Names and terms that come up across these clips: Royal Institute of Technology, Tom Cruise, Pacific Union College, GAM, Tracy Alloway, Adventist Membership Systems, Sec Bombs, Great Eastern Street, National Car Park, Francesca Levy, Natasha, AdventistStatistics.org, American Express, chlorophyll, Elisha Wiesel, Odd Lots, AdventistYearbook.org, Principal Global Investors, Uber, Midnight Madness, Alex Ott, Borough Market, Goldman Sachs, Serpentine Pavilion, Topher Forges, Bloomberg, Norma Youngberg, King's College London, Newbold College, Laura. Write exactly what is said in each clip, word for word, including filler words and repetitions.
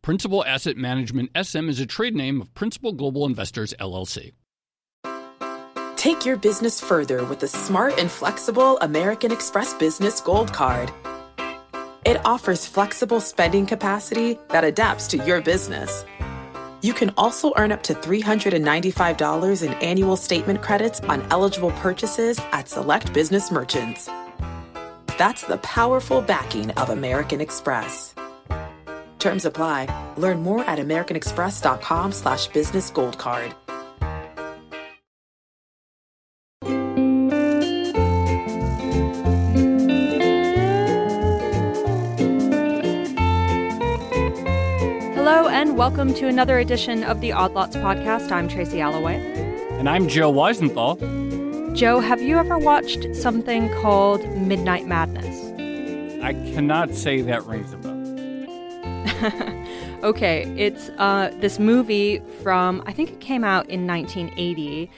Principal Asset Management S M is a trade name of Principal Global Investors, L L C. Take your business further with the smart and flexible American Express Business Gold Card. It offers flexible spending capacity that adapts to your business. You can also earn up to three hundred ninety-five dollars in annual statement credits on eligible purchases at select business merchants. That's the powerful backing of American Express. Terms apply. Learn more at americanexpress.com slash business gold card. Hello and welcome to another edition of the Odd Lots podcast. I'm Tracy Alloway. And I'm Joe Weisenthal. Joe, have you ever watched something called Midnight Madness? I cannot say that rings a bell. Okay, it's uh, this movie from, I think it came out in nineteen eighty,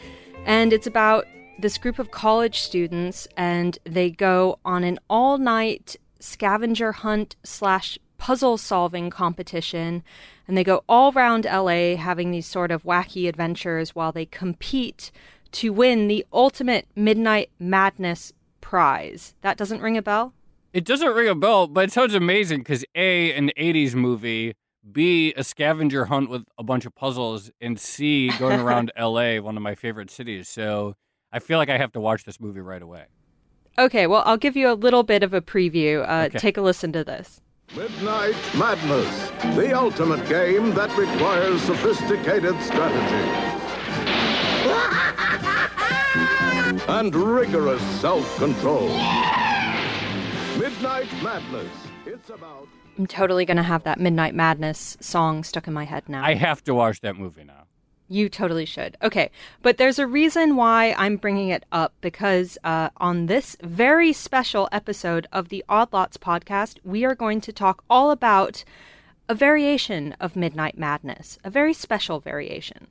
and it's about this group of college students, and they go on an all-night scavenger hunt slash puzzle-solving competition, and they go all around L A having these sort of wacky adventures while they compete to win the ultimate Midnight Madness prize. That doesn't ring a bell? It doesn't ring a bell, but it sounds amazing because A, an eighties movie, B, a scavenger hunt with a bunch of puzzles, and C, going around L A, one of my favorite cities. So I feel like I have to watch this movie right away. Okay, well, I'll give you a little bit of a preview. Uh, okay. Take a listen to this. Midnight Madness, the ultimate game that requires sophisticated strategy and rigorous self-control. Midnight Madness. It's about... I'm totally going to have that Midnight Madness song stuck in my head now. I have to watch that movie now. You totally should. Okay, but there's a reason why I'm bringing it up, because uh, on this very special episode of the Odd Lots podcast, we are going to talk all about a variation of Midnight Madness, a very special variation.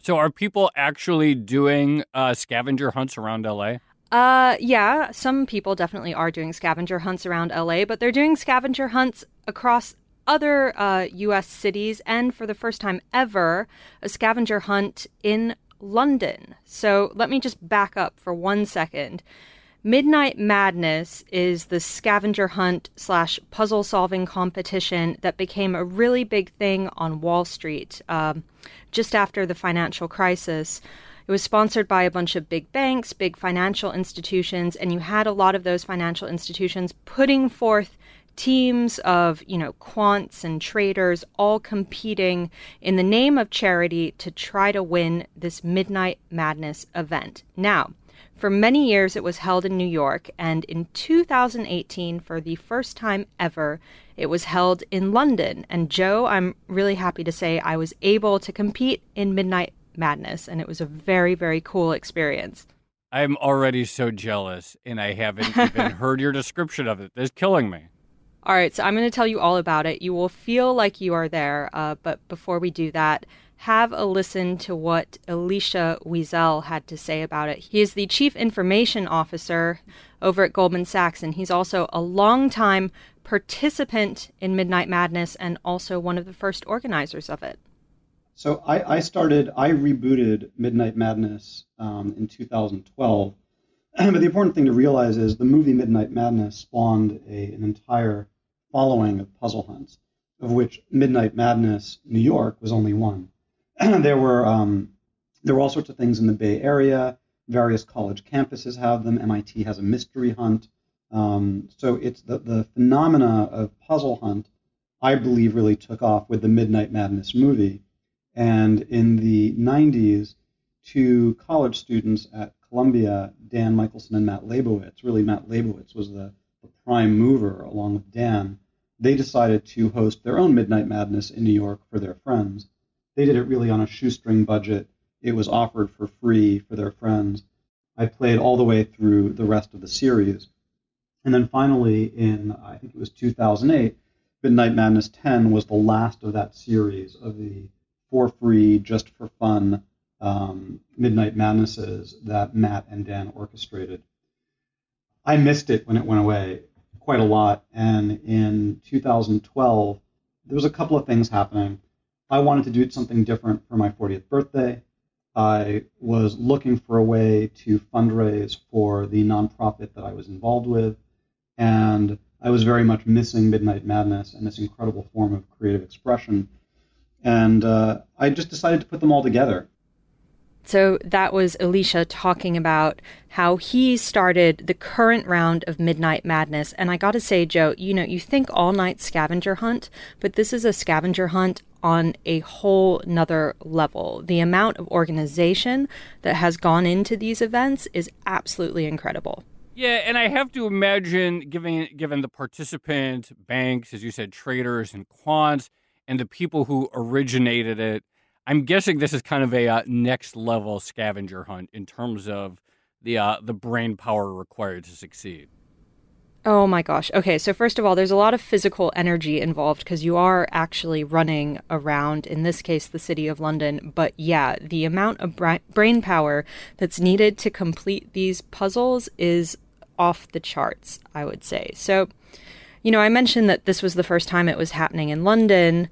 So are people actually doing uh, scavenger hunts around L A? Uh, yeah, some people definitely are doing scavenger hunts around L A, but they're doing scavenger hunts across other uh, U S cities, and for the first time ever, a scavenger hunt in London. So let me just back up for one second. Midnight Madness is the scavenger hunt slash puzzle solving competition that became a really big thing on Wall Street um, just after the financial crisis. It was sponsored by a bunch of big banks, big financial institutions, and you had a lot of those financial institutions putting forth teams of, you know, quants and traders all competing in the name of charity to try to win this Midnight Madness event. Now, for many years, it was held in New York, and in two thousand eighteen, for the first time ever, it was held in London. And Joe, I'm really happy to say I was able to compete in Midnight Madness, and it was a very, very cool experience. I'm already so jealous, and I haven't even heard your description of it. It's killing me. All right, so I'm going to tell you all about it. You will feel like you are there, uh, but before we do that, have a listen to what Elisha Wiesel had to say about it. He is the Chief Information Officer over at Goldman Sachs, and he's also a longtime participant in Midnight Madness and also one of the first organizers of it. So I, I started, I rebooted Midnight Madness um, in two thousand twelve, but the important thing to realize is the movie Midnight Madness spawned a, an entire following of puzzle hunts, of which Midnight Madness New York was only one. There were um, there were all sorts of things in the Bay Area. Various college campuses have them. M I T has a mystery hunt. Um, so it's the, the phenomena of puzzle hunt, I believe, really took off with the Midnight Madness movie. And in the nineties, two college students at Columbia, Dan Michelson and Matt Labowitz, really Matt Labowitz was the, the prime mover along with Dan, they decided to host their own Midnight Madness in New York for their friends. They did it really on a shoestring budget. It was offered for free for their friends. I played all the way through the rest of the series. And then finally, in I think it was two thousand eight, Midnight Madness ten was the last of that series of the for free, just for fun um, Midnight Madnesses that Matt and Dan orchestrated. I missed it when it went away quite a lot. And in two thousand twelve, there was a couple of things happening. I wanted to do something different for my fortieth birthday. I was looking for a way to fundraise for the nonprofit that I was involved with, and I was very much missing Midnight Madness and this incredible form of creative expression. And uh, I just decided to put them all together. So that was Elisha talking about how he started the current round of Midnight Madness. And I got to say, Joe, you know, you think all-night scavenger hunt, but this is a scavenger hunt on a whole nother level. The amount of organization that has gone into these events is absolutely incredible. Yeah, and I have to imagine, given, given the participant banks, as you said, traders and quants, and the people who originated it, I'm guessing this is kind of a uh, next-level scavenger hunt in terms of the uh, the brain power required to succeed. Oh, my gosh. Okay, so first of all, there's a lot of physical energy involved because you are actually running around, in this case, the City of London. But yeah, the amount of bra- brain power that's needed to complete these puzzles is off the charts, I would say. So, you know, I mentioned that this was the first time it was happening in London.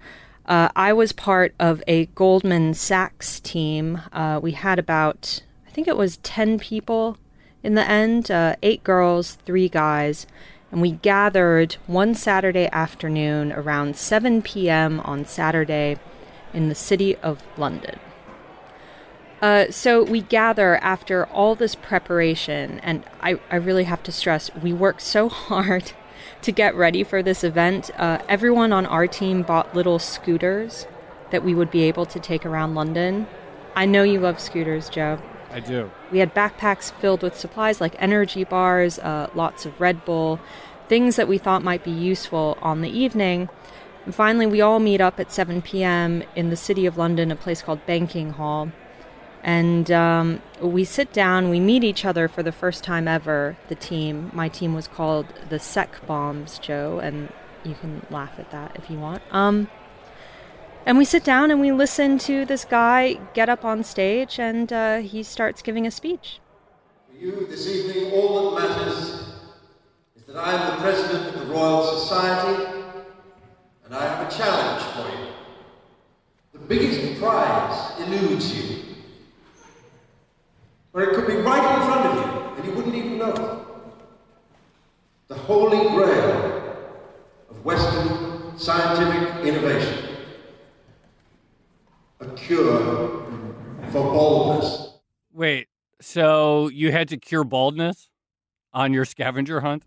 Uh, I was part of a Goldman Sachs team. Uh, we had about, I think it was ten people in the end, uh, eight girls, three guys. And we gathered one Saturday afternoon around seven p.m. on Saturday in the City of London. Uh, so we gather after all this preparation, and I, I really have to stress, we worked so hard to get ready for this event. Uh, everyone on our team bought little scooters that we would be able to take around London. I know you love scooters, Joe. I do. We had backpacks filled with supplies like energy bars, uh, lots of Red Bull, things that we thought might be useful on the evening. And finally, we all meet up at seven p.m. in the City of London, a place called Banking Hall. And um, we sit down, we meet each other for the first time ever, the team. My team was called the Sec Bombs, Joe, and you can laugh at that if you want. Um, and we sit down and we listen to this guy get up on stage, and uh, he starts giving a speech. For you this evening, all that matters is that I am the president of the Royal Society, and I have a challenge for you. The biggest prize eludes you. Or it could be right in front of you, and you wouldn't even know it. The holy grail of Western scientific innovation. A cure for baldness. Wait, so you had to cure baldness on your scavenger hunt?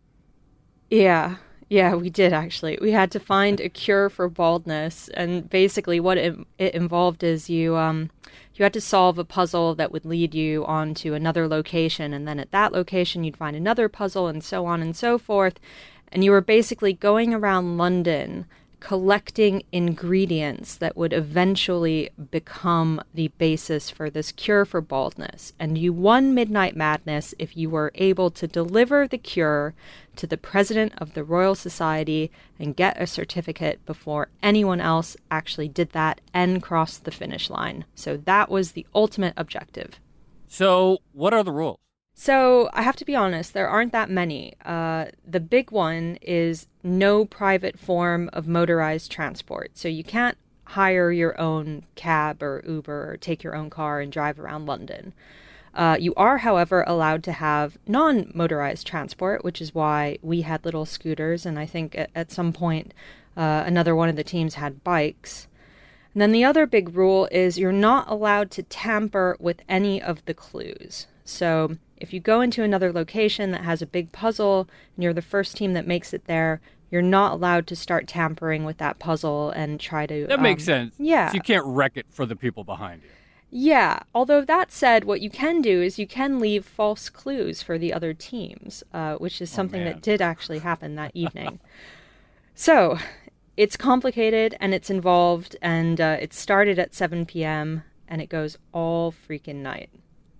Yeah, yeah, we did actually. We had to find a cure for baldness, and basically what it, it involved is you... um. You had to solve a puzzle that would lead you on to another location, and then at that location you'd find another puzzle, and so on and so forth. And you were basically going around London collecting ingredients that would eventually become the basis for this cure for baldness. And you won Midnight Madness if you were able to deliver the cure to the president of the Royal Society and get a certificate before anyone else actually did that and crossed the finish line. So that was the ultimate objective. So what are the rules? So I have to be honest, there aren't that many. Uh, the big one is no private form of motorized transport. So you can't hire your own cab or Uber or take your own car and drive around London. Uh, you are, however, allowed to have non-motorized transport, which is why we had little scooters. And I think at, at some point, uh, another one of the teams had bikes. And then the other big rule is you're not allowed to tamper with any of the clues. So if you go into another location that has a big puzzle and you're the first team that makes it there, you're not allowed to start tampering with that puzzle and try to... That um, makes sense. Yeah. So you can't wreck it for the people behind you. Yeah. Although that said, what you can do is you can leave false clues for the other teams, uh, which is something oh, man. that did actually happen that evening. So It's complicated and it's involved, and uh, it started at seven p.m. and it goes all freaking night.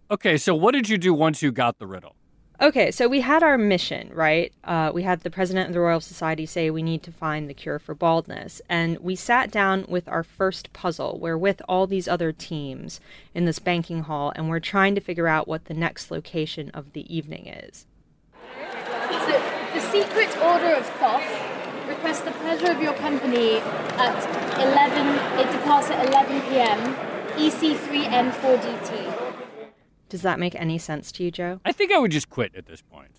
Okay, so what did you do once you got the riddle? Okay, so we had our mission, right? Uh, we had the president of the Royal Society say we need to find the cure for baldness. And we sat down with our first puzzle. We're with all these other teams in this banking hall, and we're trying to figure out what the next location of the evening is. So, the secret order of Thoth requests the pleasure of your company at eleven, it departs at eleven p.m. E C three N four D T. Does that make any sense to you, Joe? I think I would just quit at this point.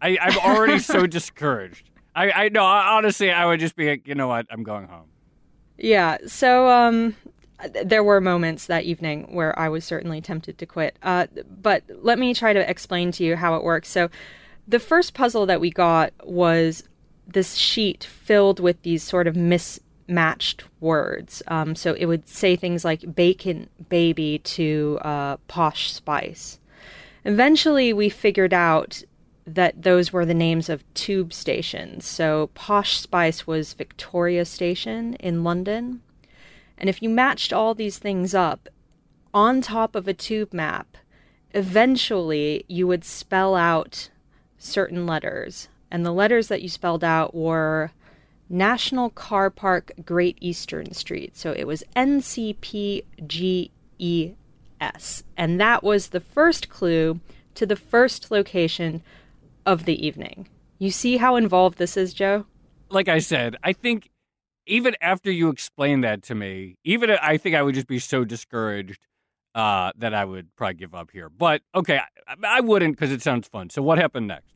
I, I'm already so discouraged. I, I no, honestly, I would just be like, you know what, I'm going home. Yeah, so um, there were moments that evening where I was certainly tempted to quit. Uh, but let me try to explain to you how it works. So the first puzzle that we got was this sheet filled with these sort of mismatched words. Um, so it would say things like bacon baby to uh, posh spice. Eventually, we figured out that those were the names of tube stations. So posh spice was Victoria Station in London. And if you matched all these things up on top of a tube map, eventually you would spell out certain letters. And the letters that you spelled out were National Car Park, Great Eastern Street. So it was N C P G E S. And that was the first clue to the first location of the evening. You see how involved this is, Joe? Like I said, I think even after you explained that to me, even I think I would just be so discouraged uh, that I would probably give up here. But, okay, I, I wouldn't because it sounds fun. So what happened next?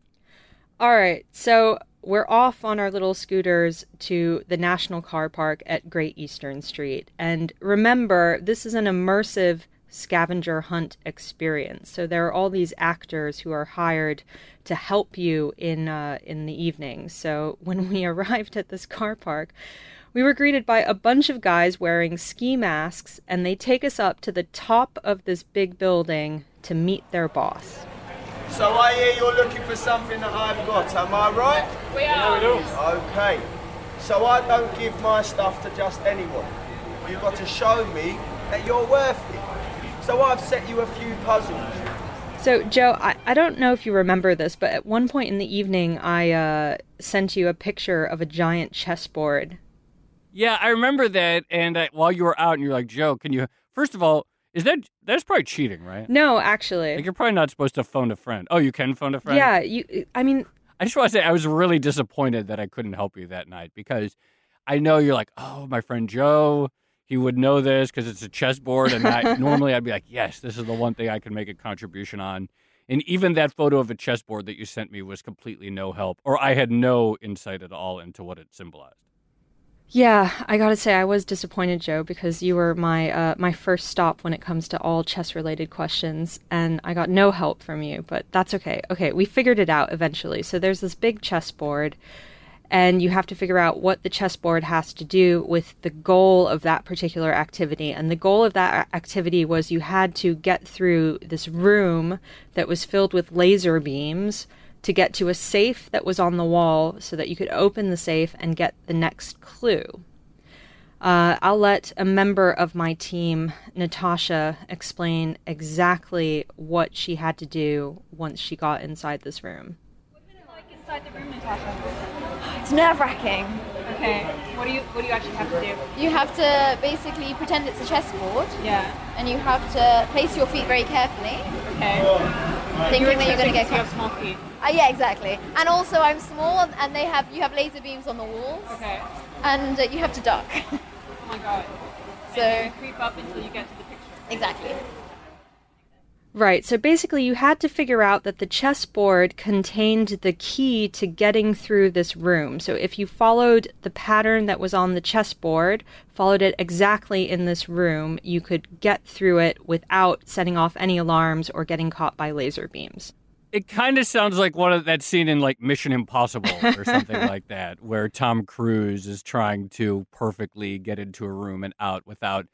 All right, so we're off on our little scooters to the National Car Park at Great Eastern Street. And remember, this is an immersive scavenger hunt experience. So there are all these actors who are hired to help you in uh, in the evening. So when we arrived at this car park, we were greeted by a bunch of guys wearing ski masks, and they take us up to the top of this big building to meet their boss. So I hear you're looking for something that I've got, am I right? We are. Okay. So I don't give my stuff to just anyone. You've got to show me that you're worth it. So I've set you a few puzzles. So, Joe, I, I don't know if you remember this, but at one point in the evening, I uh, sent you a picture of a giant chessboard. Yeah, I remember that. And I, while you were out and you're like, Joe, can you... First of all, Is that, that's probably cheating, right? No, actually. Like, you're probably not supposed to phone a friend. Oh, you can phone a friend? Yeah, you, I mean. I just want to say I was really disappointed that I couldn't help you that night because I know you're like, oh, my friend Joe, he would know this because it's a chessboard. And I, normally I'd be like, yes, this is the one thing I can make a contribution on. And even that photo of a chessboard that you sent me was completely no help, or I had no insight at all into what it symbolized. Yeah, I gotta say, I was disappointed, Joe, because you were my uh, my first stop when it comes to all chess-related questions, and I got no help from you, but that's okay. Okay, we figured it out eventually. So there's this big chessboard, and you have to figure out what the chessboard has to do with the goal of that particular activity. And the goal of that activity was you had to get through this room that was filled with laser beams to get to a safe that was on the wall so that you could open the safe and get the next clue. Uh, I'll let a member of my team, Natasha, explain exactly what she had to do once she got inside this room. What did it like inside the room, Natasha? It's nerve-wracking. Okay. What do you What do you actually have to do? You have to basically pretend it's a chessboard. Yeah. And you have to place your feet very carefully. Okay. Thinking you're that you're going to get caught. Small feet. Uh, yeah, exactly. And also, I'm small, and they have you have laser beams on the walls. Okay. And uh, you have to duck. Oh my god. So and you creep up until you get to the picture. Exactly. Right, so basically you had to figure out that the chessboard contained the key to getting through this room. So if you followed the pattern that was on the chessboard, followed it exactly in this room, you could get through it without setting off any alarms or getting caught by laser beams. It kind of sounds like one of that scene in like Mission Impossible or something like that, where Tom Cruise is trying to perfectly get into a room and out without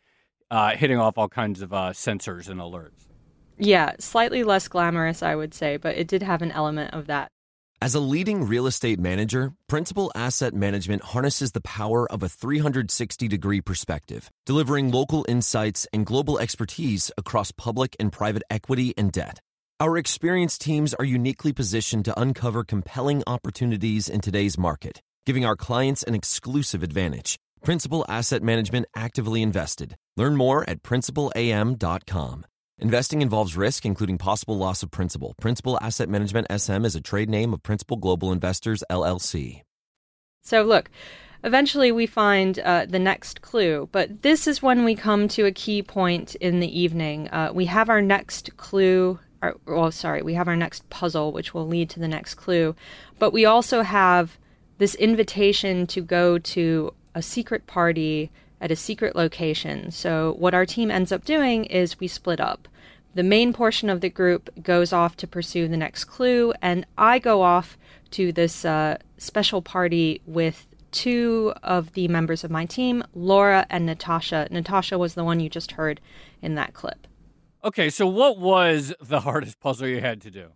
uh, hitting off all kinds of uh, sensors and alerts. Yeah, slightly less glamorous, I would say, but it did have an element of that. As a leading real estate manager, Principal Asset Management harnesses the power of a three hundred sixty degree perspective, delivering local insights and global expertise across public and private equity and debt. Our experienced teams are uniquely positioned to uncover compelling opportunities in today's market, giving our clients an exclusive advantage. Principal Asset Management, actively invested. Learn more at principal a m dot com. Investing involves risk, including possible loss of principal. Principal Asset Management S M is a trade name of Principal Global Investors, L L C. So look, eventually we find uh, the next clue, but this is when we come to a key point in the evening. Uh, we have our next clue, or, well, sorry, we have our next puzzle, which will lead to the next clue, but we also have this invitation to go to a secret party at a secret location. So what our team ends up doing is we split up. The main portion of the group goes off to pursue the next clue, and I go off to this uh, special party with two of the members of my team, Laura and Natasha. Natasha was the one you just heard in that clip. Okay, so what was the hardest puzzle you had to do?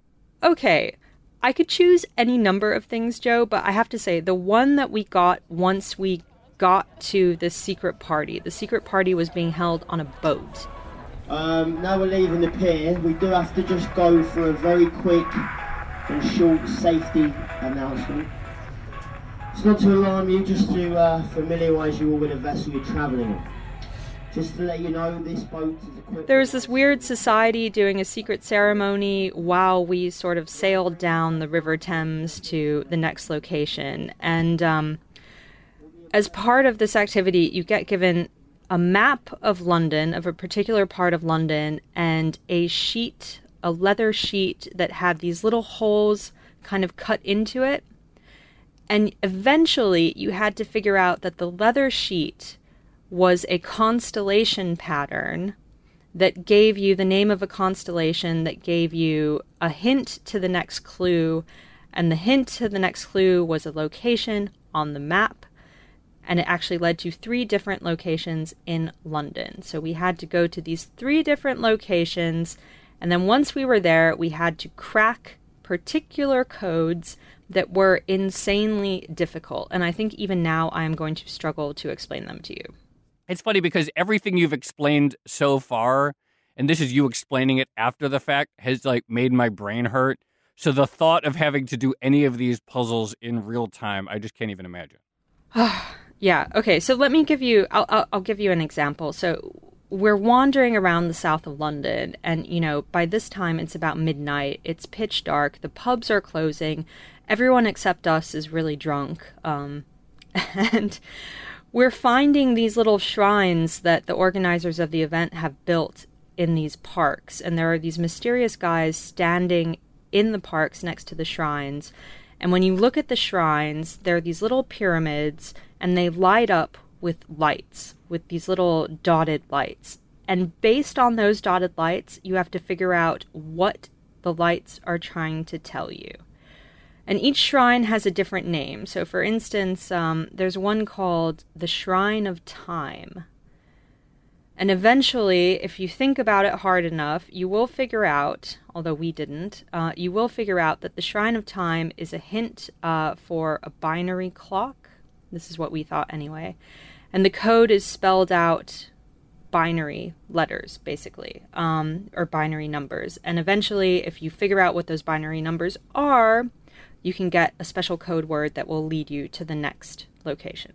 Okay, I could choose any number of things, Joe, but I have to say the one that we got once we got to this secret party. The secret party was being held on a boat. Um, now we're leaving the pier, we do have to just go for a very quick and short safety announcement. It's not to alarm you, just to uh, familiarise you all with the vessel you're travelling on. Just to let you know, this boat is equipped... There was this weird society doing a secret ceremony while we sort of sailed down the River Thames to the next location. And, um... as part of this activity, you get given a map of London, of a particular part of London, and a sheet, a leather sheet that had these little holes kind of cut into it. And eventually you had to figure out that the leather sheet was a constellation pattern that gave you the name of a constellation, that gave you a hint to the next clue. And the hint to the next clue was a location on the map. And it actually led to three different locations in London. So we had to go to these three different locations. And then once we were there, we had to crack particular codes that were insanely difficult. And I think even now I am going to struggle to explain them to you. It's funny because everything you've explained so far, and this is you explaining it after the fact, has like made my brain hurt. So the thought of having to do any of these puzzles in real time, I just can't even imagine. Yeah. Okay. So let me give you, I'll, I'll, I'll give you an example. So we're wandering around the south of London and, you know, by this time it's about midnight. It's pitch dark. The pubs are closing. Everyone except us is really drunk. Um, and we're finding these little shrines that the organizers of the event have built in these parks. And there are these mysterious guys standing in the parks next to the shrines. And when you look at the shrines, there are these little pyramids and they light up with lights, with these little dotted lights. And based on those dotted lights, you have to figure out what the lights are trying to tell you. And each shrine has a different name. So for instance, um, there's one called the Shrine of Time. And eventually, if you think about it hard enough, you will figure out, although we didn't, uh, you will figure out that the Shrine of Time is a hint uh, for a binary clock. This is what we thought anyway. And the code is spelled out binary letters, basically, um, or binary numbers. And eventually, if you figure out what those binary numbers are, you can get a special code word that will lead you to the next location.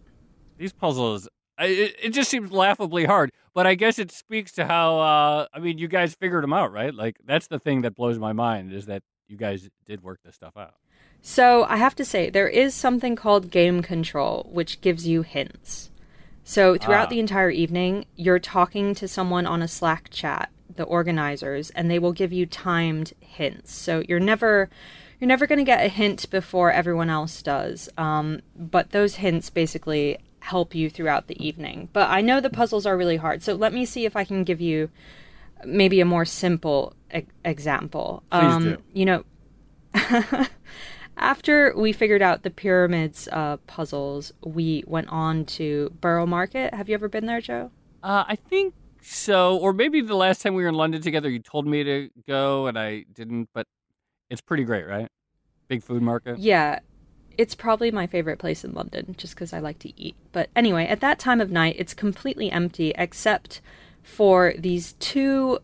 These puzzles... it just seems laughably hard, but I guess it speaks to how, uh, I mean, you guys figured them out, right? Like, that's the thing that blows my mind is that you guys did work this stuff out. So I have to say, there is something called game control, which gives you hints. So throughout ah. the entire evening, you're talking to someone on a Slack chat, the organizers, and they will give you timed hints. So you're never... You're never going to get a hint before everyone else does, um, but those hints basically help you throughout the evening. But I know the puzzles are really hard, so let me see if I can give you maybe a more simple e- example. Please um, do. You know, after we figured out the pyramids uh, puzzles, we went on to Borough Market. Have you ever been there, Joe? Uh, I think so, or maybe the last time we were in London together, you told me to go and I didn't, but... it's pretty great, right? big food market. Yeah. It's probably my favorite place in London, just because I like to eat. But anyway, at that time of night, it's completely empty, except for these two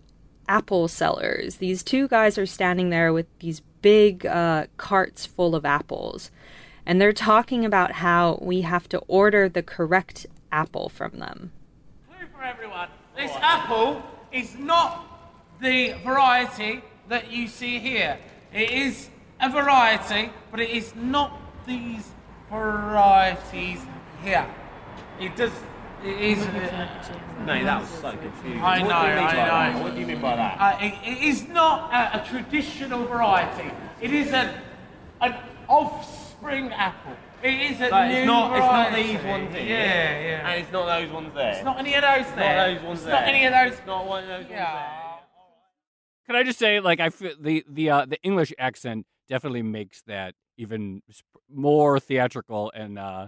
apple sellers. These two guys are standing there with these big uh, carts full of apples. And they're talking about how we have to order the correct apple from them. Clue for everyone. This apple is not the variety that you see here. It is a variety, but it is not these varieties here. It does. It is. Uh, no, that was so confusing. I know, I know. What do you mean by that? Uh, it, it is not a, a traditional variety. It is a, an offspring apple. It is a no, new it's not, variety. It's not these ones here. Yeah, yeah. And it's not those ones there. It's not any of those it's there. Not those ones it's there. Not any of those. It's not one of those yeah. ones there. Can I just say, like, I feel the the uh, the English accent definitely makes that even more theatrical, and uh,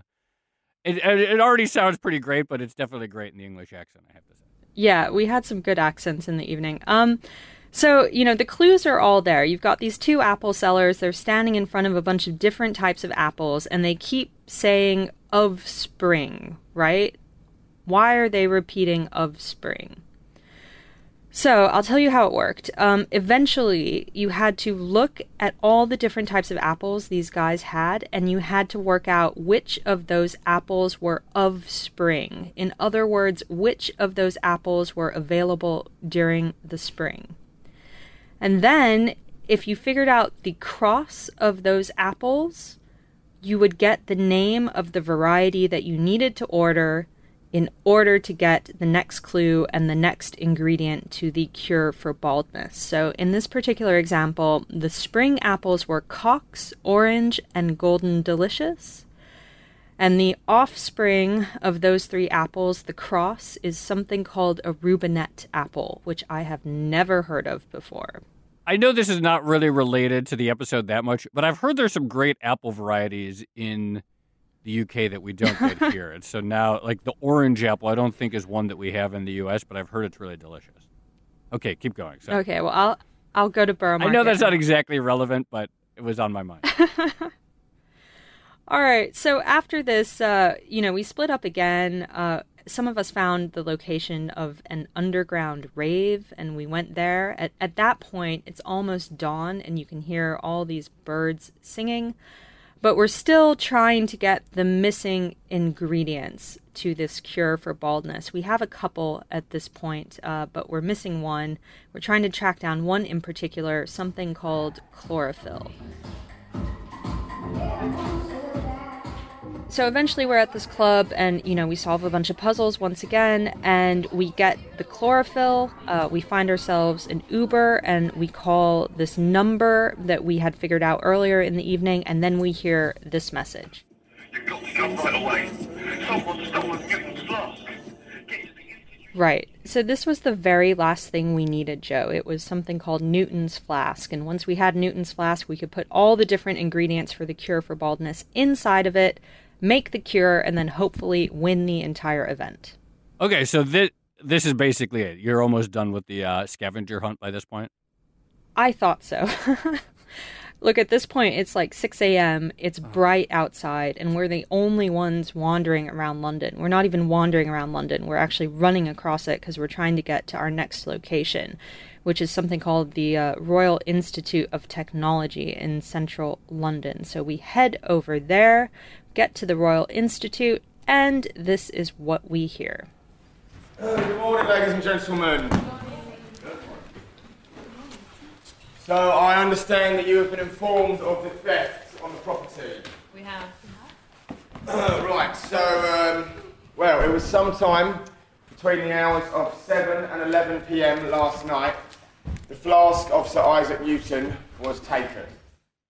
it it already sounds pretty great, but it's definitely great in the English accent, I have to say. Yeah, we had some good accents in the evening. Um, so you know the clues are all there. You've got these two apple sellers; they're standing in front of a bunch of different types of apples, and they keep saying "of spring," right? Why are they repeating "of spring"? So I'll tell you how it worked. Um, eventually, you had to look at all the different types of apples these guys had, and you had to work out which of those apples were of spring. In other words, which of those apples were available during the spring. And then, if you figured out the cross of those apples, you would get the name of the variety that you needed to order in order to get the next clue and the next ingredient to the cure for baldness. So in this particular example, the spring apples were Cox, Orange, and Golden Delicious. And the offspring of those three apples, the cross, is something called a Rubinet apple, which I have never heard of before. I know this is not really related to the episode that much, but I've heard there's some great apple varieties in the U K that we don't get here. And so now, like, the orange apple, I don't think is one that we have in the U S, but I've heard it's really delicious. Okay, keep going. So. Okay, well, I'll I'll go to Borough Market. I know that's not exactly relevant, but it was on my mind. All right, so after this, uh, you know, we split up again. Uh, some of us found the location of an underground rave, and we went there. At, at that point, it's almost dawn, and you can hear all these birds singing. But we're still trying to get the missing ingredients to this cure for baldness. We have a couple at this point, uh, but we're missing one. We're trying to track down one in particular, something called chlorophyll. So eventually we're at this club and, you know, we solve a bunch of puzzles once again and we get the chlorophyll. Uh, we find ourselves an Uber and we call this number that we had figured out earlier in the evening, and then we hear this message. You got to come right away. Someone's stolen Newton's flask. Right. So this was the very last thing we needed, Joe. It was something called Newton's flask. And once we had Newton's flask, we could put all the different ingredients for the cure for baldness inside of it, make the cure, and then hopefully win the entire event. Okay, so this, this is basically it. You're almost done with the uh, scavenger hunt by this point? I thought so. Look, at this point, it's like six a.m., it's oh. bright outside, and we're the only ones wandering around London. We're not even wandering around London. We're actually running across it because we're trying to get to our next location, which is something called the uh, Royal Institute of Technology in central London. So we head over there, get to the Royal Institute, and this is what we hear. Oh, good morning, ladies and gentlemen. So I understand that you have been informed of the theft on the property. We have. Uh, right, so, um, well, it was sometime between the hours of seven and eleven p.m. last night. The flask of Sir Isaac Newton was taken.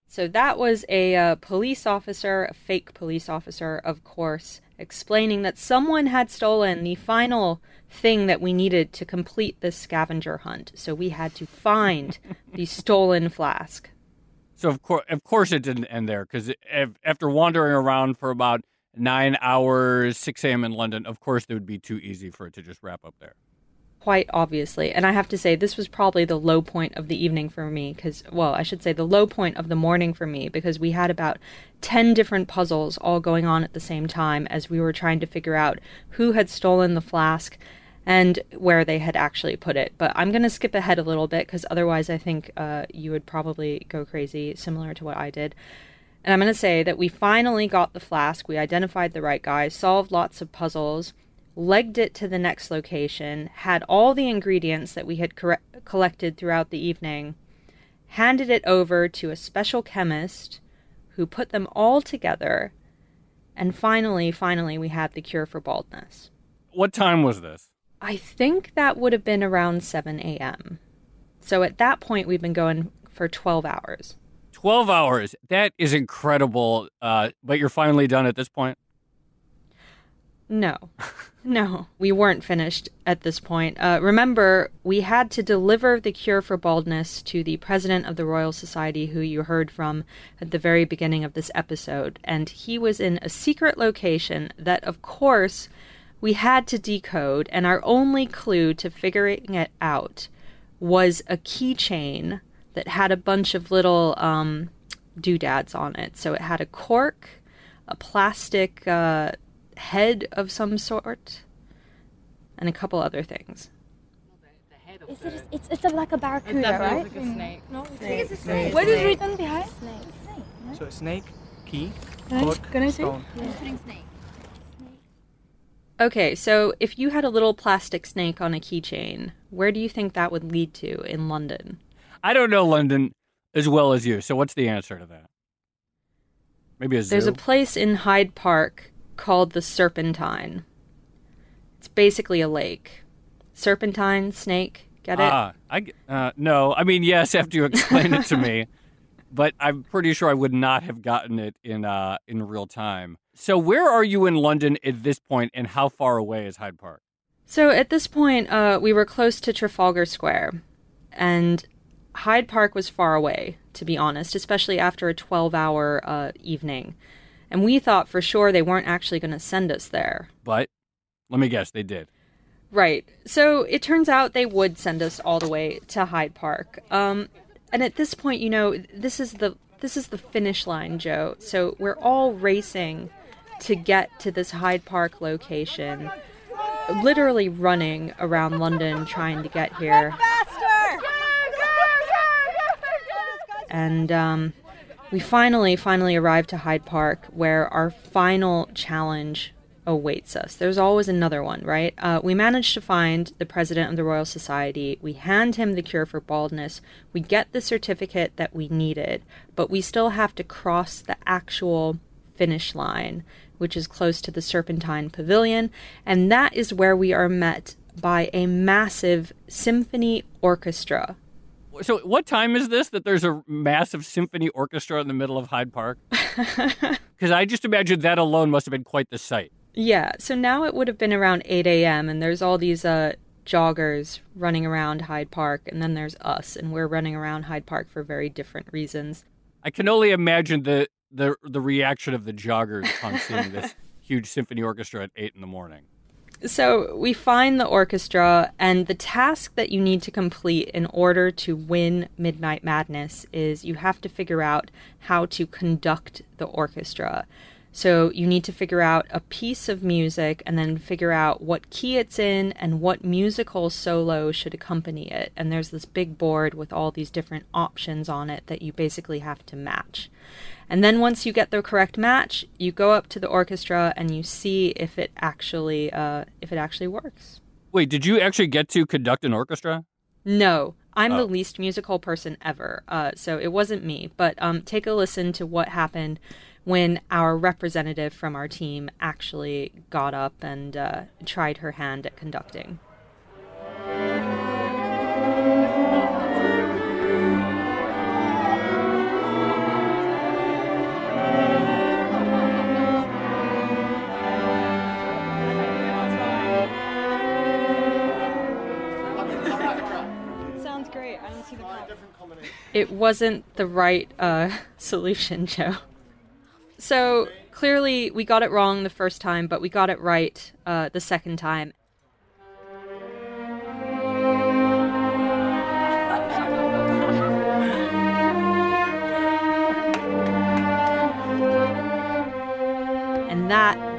So that was a uh, police officer, a fake police officer, of course, explaining that someone had stolen the final thing that we needed to complete this scavenger hunt. So we had to find the stolen flask. So of course, of course it didn't end there, because after wandering around for about nine hours, six a.m. in London, of course it would be too easy for it to just wrap up there. quite obviously. And I have to say, this was probably the low point of the evening for me because, well, I should say the low point of the morning for me, because we had about ten different puzzles all going on at the same time as we were trying to figure out who had stolen the flask and where they had actually put it. But I'm going to skip ahead a little bit because otherwise I think uh, you would probably go crazy, similar to what I did. And I'm going to say that we finally got the flask, we identified the right guy, solved lots of puzzles, legged it to the next location, had all the ingredients that we had cor- collected throughout the evening, handed it over to a special chemist who put them all together, and finally, finally, we had the cure for baldness. What time was this? I think that would have been around seven a.m. So at that point, we've been going for twelve hours. twelve hours. That is incredible. Uh, but you're finally done at this point? No. No. We weren't finished at this point. Uh, remember, we had to deliver the cure for baldness to the president of the Royal Society, who you heard from at the very beginning of this episode. And he was in a secret location that, of course, we had to decode, and our only clue to figuring it out was a keychain that had a bunch of little um, doodads on it. So it had a cork, a plastic uh, head of some sort, and a couple other things. Is it? A, it's it's a, like a barracuda, it's right? It's like a snake. No, snake. I think it's a snake. Snake. What is written behind? Snake. Snake, right? So snake, key, cork, can I see? Stone. Yeah. Snake. Okay, so if you had a little plastic snake on a keychain, where do you think that would lead to in London? I don't know London as well as you, so what's the answer to that? Maybe a zoo? There's a place in Hyde Park called the Serpentine. It's basically a lake. Serpentine, snake, get it? Uh, I, uh, no, I mean, yes, after you explain it to me, but I'm pretty sure I would not have gotten it in uh, in real time. So where are you in London at this point, and how far away is Hyde Park? So at this point, uh, we were close to Trafalgar Square, and Hyde Park was far away, to be honest, especially after a twelve-hour uh, evening. And we thought for sure they weren't actually going to send us there. But let me guess, they did. Right. So it turns out they would send us all the way to Hyde Park. Um, and at this point, you know, this is the this is the finish line, Joe. So we're all racing to get to this Hyde Park location, literally running around London trying to get here. And um, we finally, finally arrived to Hyde Park, where our final challenge awaits us. There's always another one, right? Uh, we managed to find the president of the Royal Society. We hand him the cure for baldness. We get the certificate that we needed, but we still have to cross the actual finish line, which is close to the Serpentine Pavilion, and that is where we are met by a massive symphony orchestra. So what time is this that there's a massive symphony orchestra in the middle of Hyde Park? Because I just imagine that alone must have been quite the sight. Yeah, so now it would have been around eight a.m. and there's all these uh, joggers running around Hyde Park, and then there's us, and we're running around Hyde Park for very different reasons. I can only imagine the the the reaction of the joggers on seeing this huge symphony orchestra at eight in the morning. So we find the orchestra, and the task that you need to complete in order to win Midnight Madness is you have to figure out how to conduct the orchestra. So you need to figure out a piece of music and then figure out what key it's in and what musical solo should accompany it. And there's this big board with all these different options on it that you basically have to match. And then once you get the correct match, you go up to the orchestra and you see if it actually uh, if it actually works. Wait, did you actually get to conduct an orchestra? No, I'm oh. the least musical person ever, uh, so it wasn't me. But um, take a listen to what happened when our representative from our team actually got up and uh, tried her hand at conducting. It wasn't the right uh, solution, Joe. So clearly we got it wrong the first time, but we got it right uh, the second time.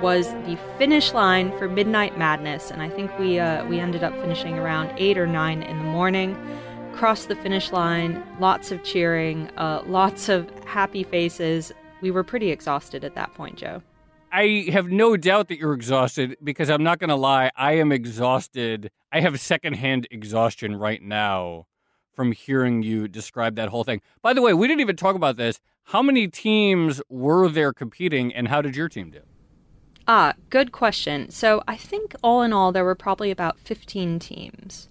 was the finish line for Midnight Madness, and I think we uh, we ended up finishing around eight or nine in the morning. Crossed the finish line, lots of cheering, uh, lots of happy faces. We were pretty exhausted at that point, Joe. I have no doubt that you're exhausted, because I'm not going to lie, I am exhausted. I have secondhand exhaustion right now from hearing you describe that whole thing. By the way, we didn't even talk about this. How many teams were there competing, and how did your team do? Ah, good question. So I think all in all, there were probably about fifteen teams.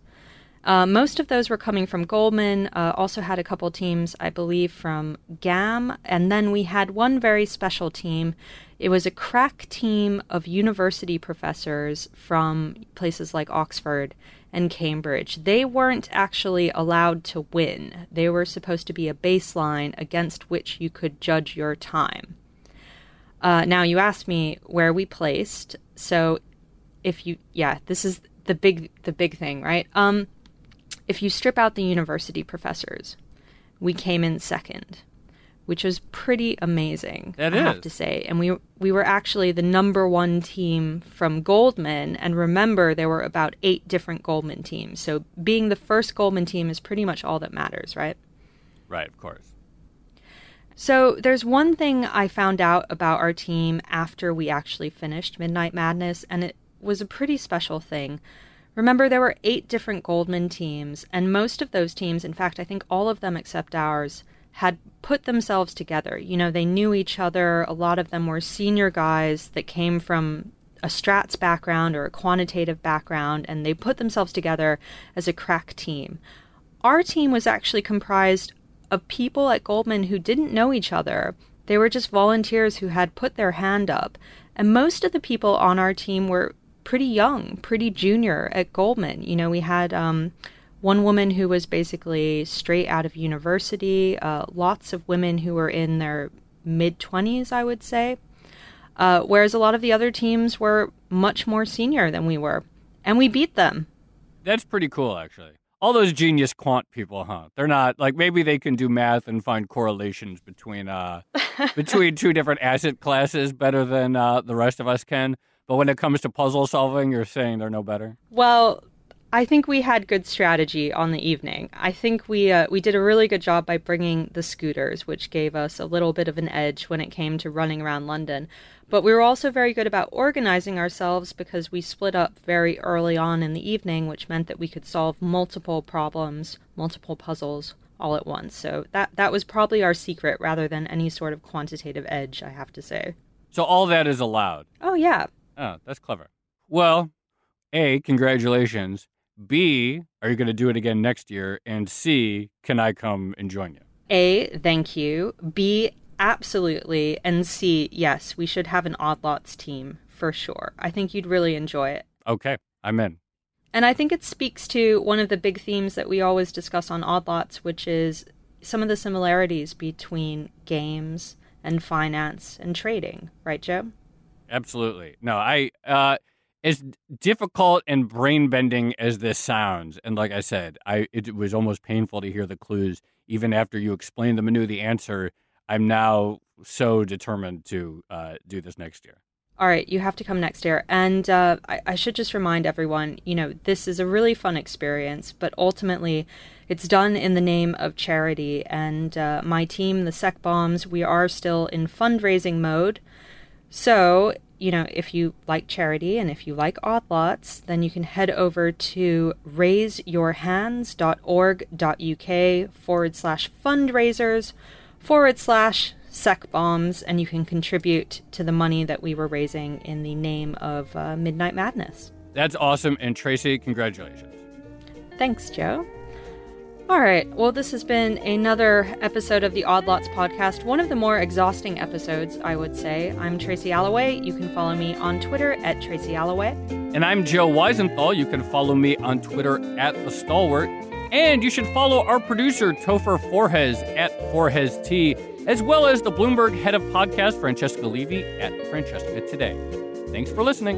Uh, most of those were coming from Goldman, uh, also had a couple teams, I believe, from G A M. And then we had one very special team. It was a crack team of university professors from places like Oxford and Cambridge. They weren't actually allowed to win. They were supposed to be a baseline against which you could judge your time. Uh, now, you asked me where we placed. So if you, yeah, this is the big, the big thing, right? Um, If you strip out the university professors, we came in second, which was pretty amazing, that I is. have to say. And we we were actually the number one team from Goldman. And remember, there were about eight different Goldman teams. So being the first Goldman team is pretty much all that matters, right? Right, of course. So there's one thing I found out about our team after we actually finished Midnight Madness, and it was a pretty special thing. Remember, there were eight different Goldman teams, and most of those teams, in fact, I think all of them except ours, had put themselves together. You know, they knew each other. A lot of them were senior guys that came from a strats background or a quantitative background, and they put themselves together as a crack team. Our team was actually comprised of people at Goldman who didn't know each other. They were just volunteers who had put their hand up, and most of the people on our team were pretty young, pretty junior at Goldman. You know, we had um, one woman who was basically straight out of university, uh, lots of women who were in their mid-twenties, I would say, uh, whereas a lot of the other teams were much more senior than we were, and we beat them. That's pretty cool, actually. All those genius quant people, huh? They're not, like, maybe they can do math and find correlations between, uh, between two different asset classes better than uh, the rest of us can. But when it comes to puzzle solving, you're saying they're no better? Well, I think we had good strategy on the evening. I think we uh, we did a really good job by bringing the scooters, which gave us a little bit of an edge when it came to running around London. But we were also very good about organizing ourselves, because we split up very early on in the evening, which meant that we could solve multiple problems, multiple puzzles all at once. So that, that was probably our secret rather than any sort of quantitative edge, I have to say. So all that is allowed? Oh, yeah. Oh, that's clever. Well, A, congratulations. B, are you going to do it again next year? And C, can I come and join you? A, thank you. B, absolutely. And C, yes, we should have an Odd Lots team for sure. I think you'd really enjoy it. Okay, I'm in. And I think it speaks to one of the big themes that we always discuss on Odd Lots, which is some of the similarities between games and finance and trading. Right, Joe? Absolutely. No, I, uh, as difficult and brain bending as this sounds, and like I said, I, it was almost painful to hear the clues. Even after you explained them and knew the answer, I'm now so determined to uh, do this next year. All right. You have to come next year. And uh, I, I should just remind everyone, you know, this is a really fun experience, but ultimately it's done in the name of charity. And uh, my team, the Sec Bombs, we are still in fundraising mode. So, you know, if you like charity and if you like Odd Lots, then you can head over to raiseyourhands.org.uk forward slash fundraisers forward slash sec bombs, and you can contribute to the money that we were raising in the name of uh, Midnight Madness. That's awesome. And Tracy, congratulations. Thanks, Joe. All right. Well, this has been another episode of the Odd Lots podcast, one of the more exhausting episodes, I would say. I'm Tracy Alloway. You can follow me on Twitter at Tracy Alloway. And I'm Joe Weisenthal. You can follow me on Twitter at The Stalwart. And you should follow our producer, Topher Forges, at Forges T, as well as the Bloomberg head of podcast, Francesca Levy, at Francesca Today. Thanks for listening.